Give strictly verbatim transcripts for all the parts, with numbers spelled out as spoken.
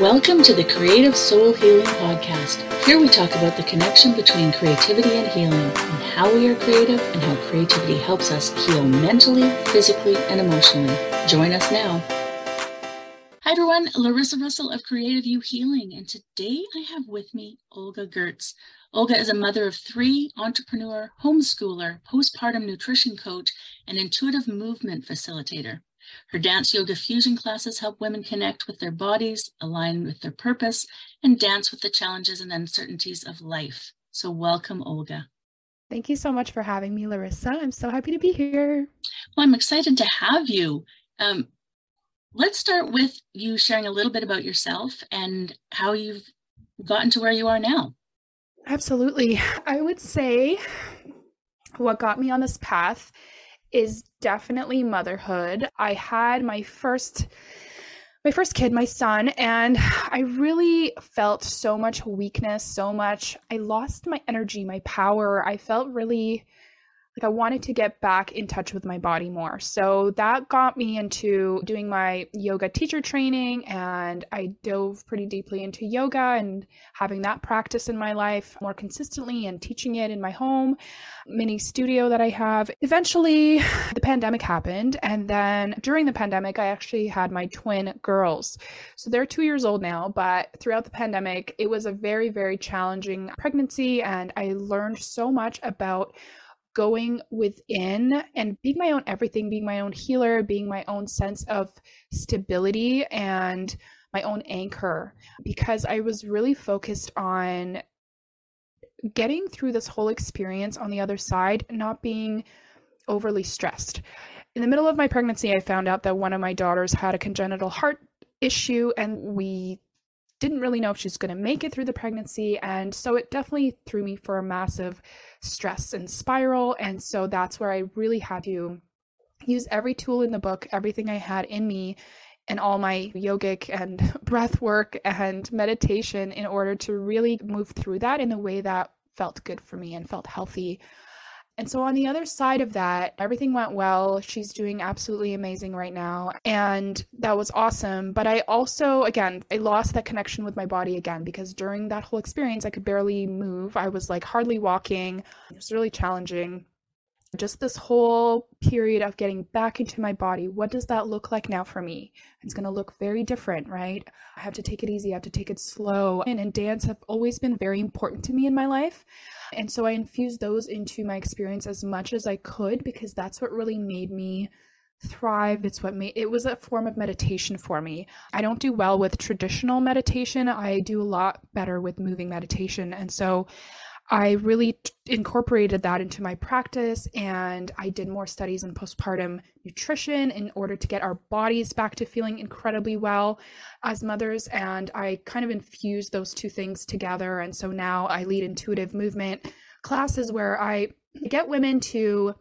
Welcome to the Creative Soul Healing Podcast. Here we talk about the connection between creativity and healing, and how we are creative and how creativity helps us heal mentally, physically, and emotionally. Join us now. Hi everyone, Larissa Russell of Creative You Healing, and today I have with me Olga Gurts. Olga is a mother of three, entrepreneur, homeschooler, postpartum nutrition coach, and intuitive movement facilitator. Her dance yoga fusion classes help women connect with their bodies, align with their purpose, and dance with the challenges and uncertainties of life. So welcome, Olga. Thank you so much for having me, Larissa. I'm so happy to be here. Well, I'm excited to have you. Um, let's start with you sharing a little bit about yourself and how you've gotten to where you are now. Absolutely. I would say what got me on this path is definitely motherhood. I had my first my first kid, my son, and I really felt so much weakness, so much. I lost my energy, my power. I felt really like I wanted to get back in touch with my body more. So that got me into doing my yoga teacher training, and I dove pretty deeply into yoga and having that practice in my life more consistently and teaching it in my home mini studio that I have. Eventually, the pandemic happened, and then during the pandemic, I actually had my twin girls. So they're two years old now, but throughout the pandemic, it was a very, very challenging pregnancy, and I learned so much about going within and being my own everything, being my own healer, being my own sense of stability and my own anchor, because I was really focused on getting through this whole experience on the other side, not being overly stressed. In the middle of my pregnancy, I found out that one of my daughters had a congenital heart issue, and we didn't really know if she's going to make it through the pregnancy. And so it definitely threw me for a massive stress and spiral. And so that's where I really had to use every tool in the book, everything I had in me, and all my yogic and breath work and meditation in order to really move through that in a way that felt good for me and felt healthy. And so on the other side of that, everything went well. She's doing absolutely amazing right now. And that was awesome. But I also, again, I lost that connection with my body again, because during that whole experience, I could barely move. I was like hardly walking. It was really challenging. Just this whole period of getting back into my body. What does that look like now for me? It's going to look very different, right? I have to take it easy. I have to take it slow. And, and dance have always been very important to me in my life. And so I infused those into my experience as much as I could, because that's what really made me thrive. It's what made, it was a form of meditation for me. I don't do well with traditional meditation. I do a lot better with moving meditation. And so I really t- incorporated that into my practice, and I did more studies in postpartum nutrition in order to get our bodies back to feeling incredibly well as mothers. And I kind of infused those two things together. And so now I lead intuitive movement classes where I get women to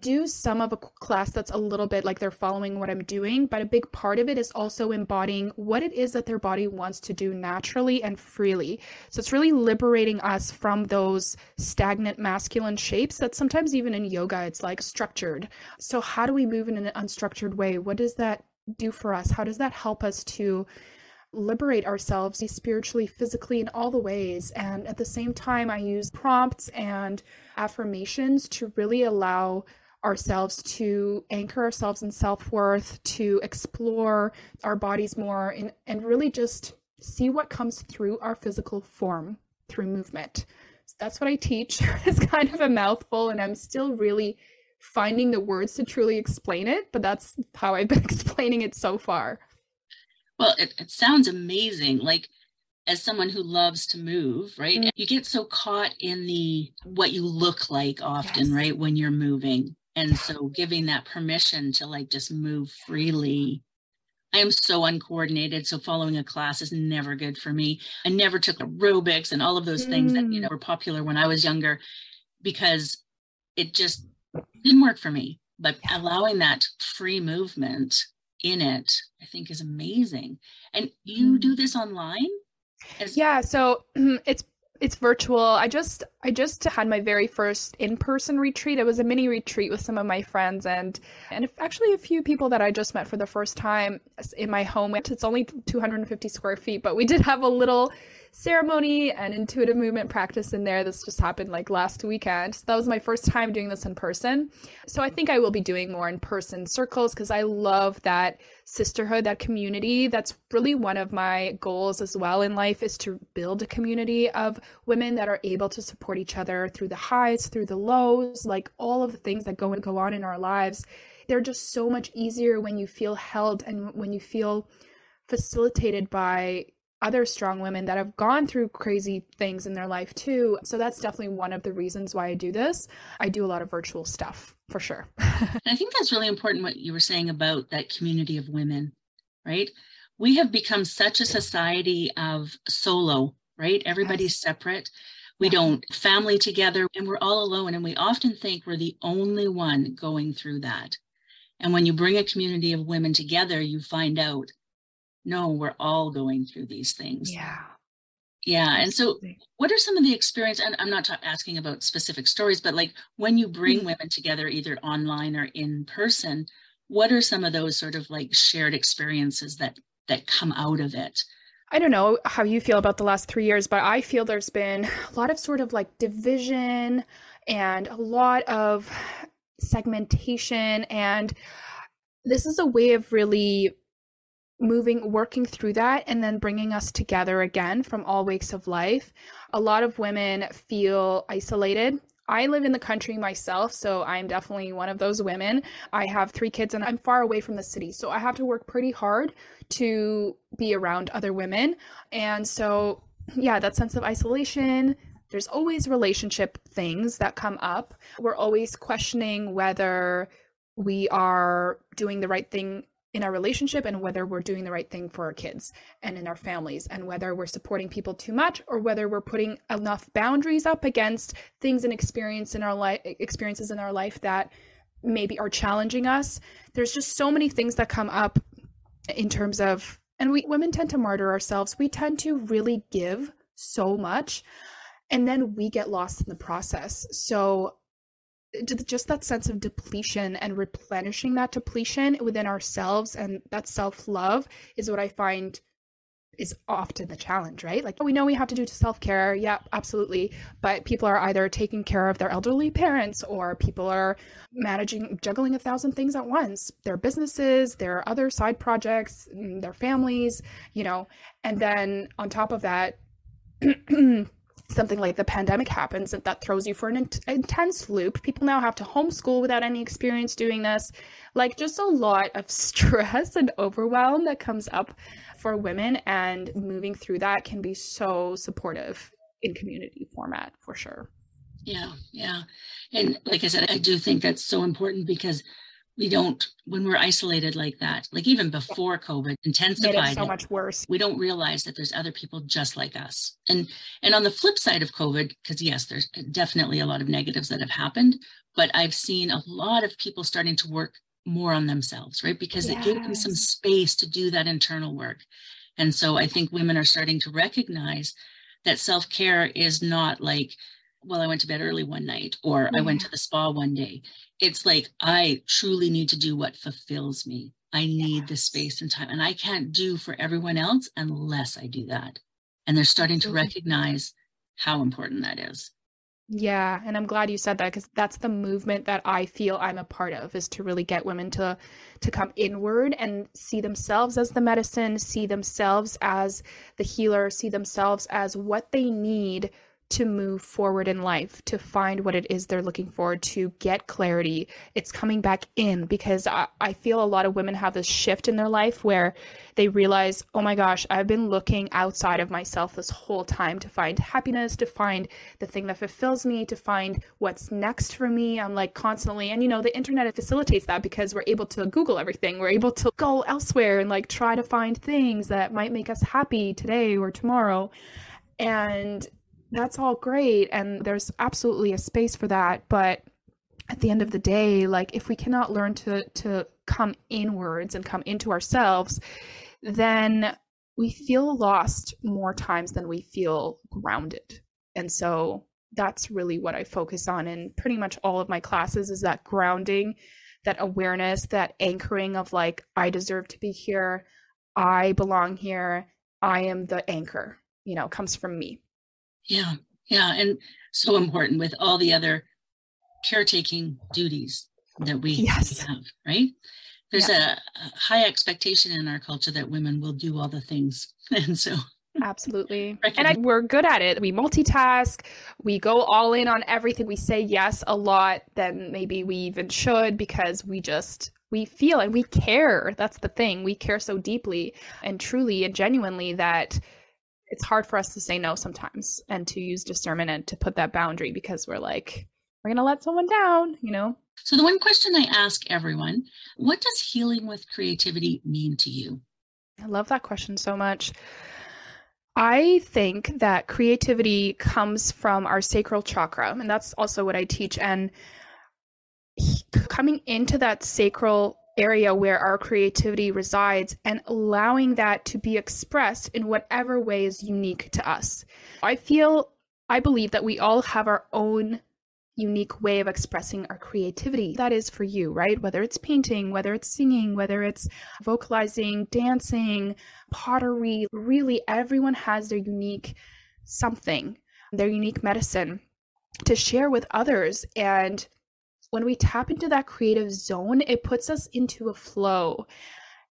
do some of a class that's a little bit like they're following what I'm doing, but a big part of it is also embodying what it is that their body wants to do naturally and freely. So it's really liberating us from those stagnant masculine shapes that sometimes even in yoga, it's like structured. So how do we move in an unstructured way? What does that do for us? How does that help us to liberate ourselves spiritually, physically, in all the ways? And at the same time, I use prompts and affirmations to really allow ourselves to anchor ourselves in self-worth, to explore our bodies more, and, and really just see what comes through our physical form through movement. So that's what I teach. It's kind of a mouthful, and I'm still really finding the words to truly explain it, but that's how I've been explaining it so far. Well, it, it sounds amazing. Like, as someone who loves to move, right? Mm-hmm. You get so caught in the what you look like often, yes, right? When you're moving. And so giving that permission to like just move freely. I am so uncoordinated. So following a class is never good for me. I never took aerobics and all of those mm. things that, you know, were popular when I was younger, because it just didn't work for me. But yeah, allowing that free movement in it, I think, is amazing. And you mm. do this online? As- yeah. So it's It's virtual. I just I just had my very first in-person retreat. It was a mini retreat with some of my friends and and actually a few people that I just met for the first time in my home. It's only two hundred fifty square feet, but we did have a little ceremony and intuitive movement practice in there. This just happened like last weekend. So that was my first time doing this in person. So I think I will be doing more in-person circles because I love that sisterhood, that community. That's really one of my goals as well in life, is to build a community of women that are able to support each other through the highs, through the lows, like all of the things that go and go on in our lives. They're just so much easier when you feel held and when you feel facilitated by other strong women that have gone through crazy things in their life too. So that's definitely one of the reasons why I do this. I do a lot of virtual stuff for sure. And I think that's really important what you were saying about that community of women, right? We have become such a society of solo, right? Everybody's yes. separate. We don't family together and we're all alone. And we often think we're the only one going through that. And when you bring a community of women together, you find out, no, we're all going through these things. Yeah. Yeah. And so what are some of the experience, and I'm not ta- asking about specific stories, but like when you bring mm-hmm. women together, either online or in person, what are some of those sort of like shared experiences that, that come out of it? I don't know how you feel about the last three years, but I feel there's been a lot of sort of like division and a lot of segmentation. And this is a way of really moving, working through that and then bringing us together again from all walks of life. A lot of women feel isolated. I live in the country myself, so I'm definitely one of those women. I have three kids and I'm far away from the city, so I have to work pretty hard to be around other women. And so, yeah, that sense of isolation. There's always relationship things that come up. We're always questioning whether we are doing the right thing in our relationship and whether we're doing the right thing for our kids and in our families, and whether we're supporting people too much or whether we're putting enough boundaries up against things and experience in our life experiences in our life that maybe are challenging us. There's just so many things that come up in terms of, and we women tend to martyr ourselves. We tend to really give so much and then we get lost in the process. So just that sense of depletion and replenishing that depletion within ourselves and that self-love is what I find is often the challenge, right? Like, we know we have to do self-care. Yeah, absolutely. But people are either taking care of their elderly parents, or people are managing, juggling a thousand things at once, their businesses, their other side projects, their families, you know, and then on top of that, something like the pandemic happens and that throws you for an in- intense loop. People now have to homeschool without any experience doing this. Like, just a lot of stress and overwhelm that comes up for women, and moving through that can be so supportive in community format for sure. Yeah. Yeah. And like I said, I do think that's so important, because we don't, when we're isolated like that, like even before COVID intensified, made it so much worse. We don't realize that there's other people just like us. And and on the flip side of COVID, because yes, there's definitely a lot of negatives that have happened, but I've seen a lot of people starting to work more on themselves, right? Because yes. it gave them some space to do that internal work. And so I think women are starting to recognize that self-care is not like, well, I went to bed early one night, or yeah. I went to the spa one day. It's like, I truly need to do what fulfills me. I need yes. the space and time, and I can't do for everyone else unless I do that. And they're starting to recognize how important that is. Yeah. And I'm glad you said that, because that's the movement that I feel I'm a part of, is to really get women to, to come inward and see themselves as the medicine, see themselves as the healer, see themselves as what they need to move forward in life, to find what it is they're looking for, to get clarity. It's coming back in, because I, I feel a lot of women have this shift in their life where they realize, oh my gosh, I've been looking outside of myself this whole time to find happiness, to find the thing that fulfills me, to find what's next for me. I'm like constantly, and you know, the internet facilitates that, because we're able to Google everything. We're able to go elsewhere and like try to find things that might make us happy today or tomorrow. And that's all great, and there's absolutely a space for that, but at the end of the day, like, if we cannot learn to to come inwards and come into ourselves, then we feel lost more times than we feel grounded. And so that's really what I focus on in pretty much all of my classes, is that grounding, that awareness, that anchoring of like, I deserve to be here. I belong here. I am the anchor, you know, comes from me. Yeah. Yeah. And so important with all the other caretaking duties that we yes. have, right? There's yeah. a, a high expectation in our culture that women will do all the things. And so absolutely. And I, we're good at it. We multitask, we go all in on everything. We say yes a lot than maybe we even should, because we just, we feel and we care. That's the thing. We care so deeply and truly and genuinely that it's hard for us to say no sometimes, and to use discernment and to put that boundary, because we're like, we're going to let someone down, you know? So the one question I ask everyone, what does healing with creativity mean to you? I love that question so much. I think that creativity comes from our sacral chakra, and that's also what I teach. And he, coming into that sacral area where our creativity resides and allowing that to be expressed in whatever way is unique to us. I feel, I believe that we all have our own unique way of expressing our creativity. That is for you, right? Whether it's painting, whether it's singing, whether it's vocalizing, dancing, pottery, really everyone has their unique something, their unique medicine to share with others. And when we tap into that creative zone, it puts us into a flow.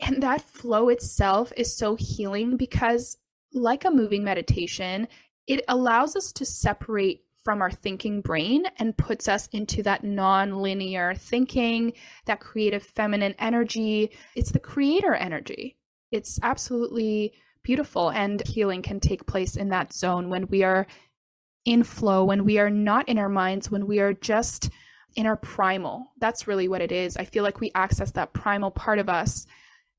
And that flow itself is so healing, because like a moving meditation, it allows us to separate from our thinking brain and puts us into that non-linear thinking, that creative feminine energy. It's the creator energy. It's absolutely beautiful, and healing can take place in that zone when we are in flow, when we are not in our minds, when we are just in our primal. That's really what it is. I feel like we access that primal part of us.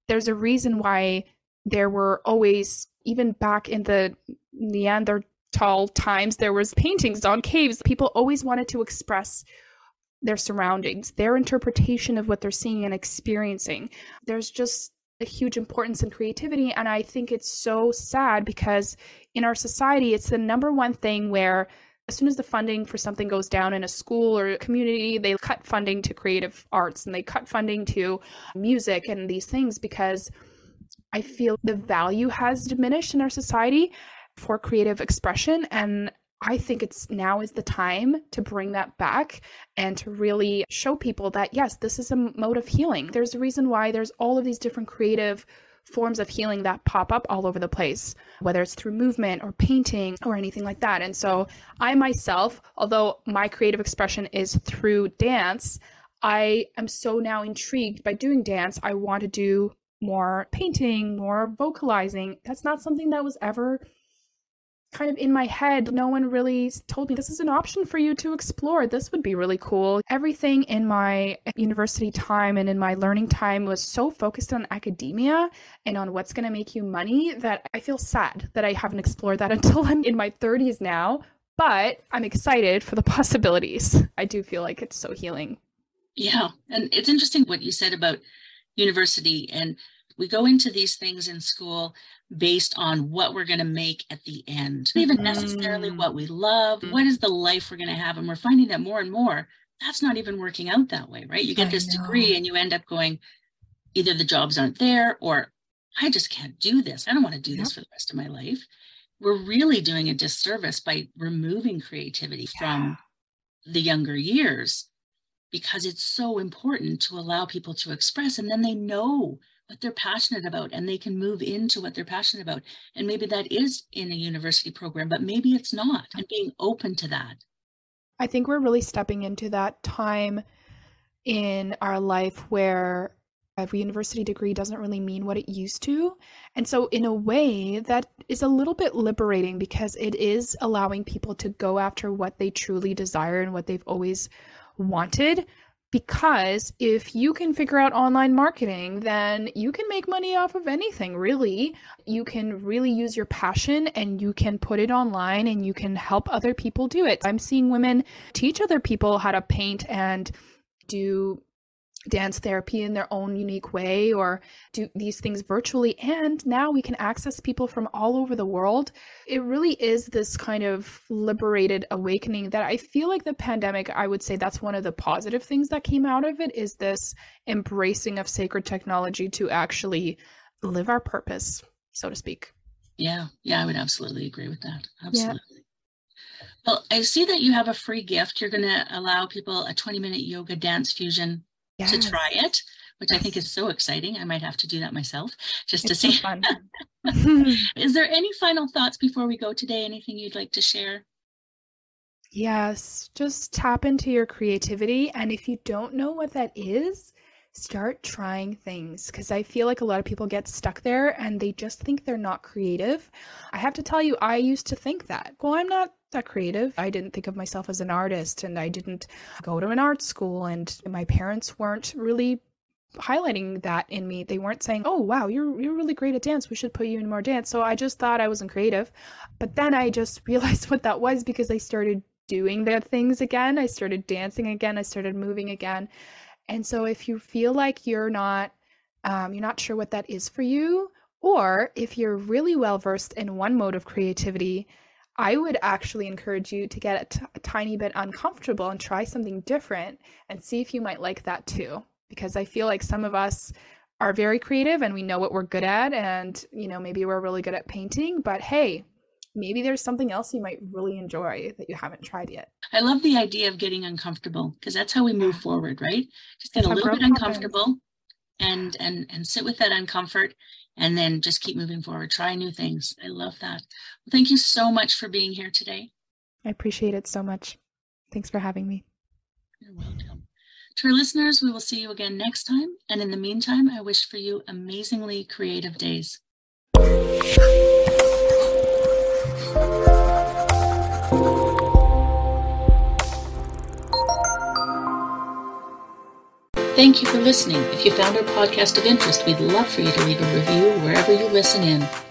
There's a reason why there were always, even back in the Neanderthal times, there was paintings on caves. People always wanted to express their surroundings, their interpretation of what they're seeing and experiencing. There's just a huge importance in creativity. And I think it's so sad, because in our society, it's the number one thing where as soon as the funding for something goes down in a school or a community, they cut funding to creative arts and they cut funding to music and these things, because I feel the value has diminished in our society for creative expression. And I think it's now is the time to bring that back and to really show people that, yes, this is a mode of healing. There's a reason why there's all of these different creative forms of healing that pop up all over the place, whether it's through movement or painting or anything like that. And so I myself, although my creative expression is through dance, I am so now intrigued by doing dance. I want to do more painting, more vocalizing. That's not something that was ever kind of in my head. No one really told me this is an option for you to explore. This would be really cool. Everything in my university time and in my learning time was so focused on academia and on what's going to make you money that I feel sad that I haven't explored that until I'm in my thirties now, but I'm excited for the possibilities. I do feel like it's so healing. Yeah. And it's interesting what you said about university, and we go into these things in school based on what we're going to make at the end, not even necessarily what we love. What is the life we're going to have? And we're finding that more and more, that's not even working out that way, right? You get this degree and you end up going, either the jobs aren't there, or I just can't do this. I don't want to do yep. this for the rest of my life. We're really doing a disservice by removing creativity yeah. from the younger years, because it's so important to allow people to express, and then they know what they're passionate about and they can move into what they're passionate about. And maybe that is in a university program, but maybe it's not, and being open to that. I think we're really stepping into that time in our life where a university degree doesn't really mean what it used to. And so in a way that is a little bit liberating, because it is allowing people to go after what they truly desire and what they've always wanted. Because if you can figure out online marketing, then you can make money off of anything, really. You can really use your passion and you can put it online and you can help other people do it. I'm seeing women teach other people how to paint and do dance therapy in their own unique way, or do these things virtually. And now we can access people from all over the world. It really is this kind of liberated awakening that I feel like the pandemic, I would say that's one of the positive things that came out of it, is this embracing of sacred technology to actually live our purpose, so to speak. Yeah. Yeah. I would absolutely agree with that. Absolutely. Yeah. Well, I see that you have a free gift. You're going to allow people a twenty minute yoga dance fusion yes. to try it, which yes. I think is so exciting. I might have to do that myself just it's to see. So fun. Is there any final thoughts before we go today? Anything you'd like to share? Yes. Just tap into your creativity. And if you don't know what that is, start trying things, because I feel like a lot of people get stuck there and they just think they're not creative. I have to tell you, I used to think that. Well, I'm not that creative. I didn't think of myself as an artist, and I didn't go to an art school, and my parents weren't really highlighting that in me. They weren't saying, oh, wow, you're you're really great at dance. We should put you in more dance. So I just thought I wasn't creative. But then I just realized what that was, because I started doing the things again. I started dancing again. I started moving again. And so if you feel like you're not, um, you're not sure what that is for you, or if you're really well versed in one mode of creativity, I would actually encourage you to get a, t- a tiny bit uncomfortable and try something different and see if you might like that too. Because I feel like some of us are very creative and we know what we're good at, and, you know, maybe we're really good at painting, but hey, maybe there's something else you might really enjoy that you haven't tried yet. I love the idea of getting uncomfortable, because that's how we move forward, right? Just get a little bit uncomfortable and, and, and sit with that uncomfort, and then just keep moving forward. Try new things. I love that. Well, thank you so much for being here today. I appreciate it so much. Thanks for having me. You're welcome. To our listeners, we will see you again next time. And in the meantime, I wish for you amazingly creative days. Thank you for listening. If you found our podcast of interest, we'd love for you to leave a review wherever you listen in.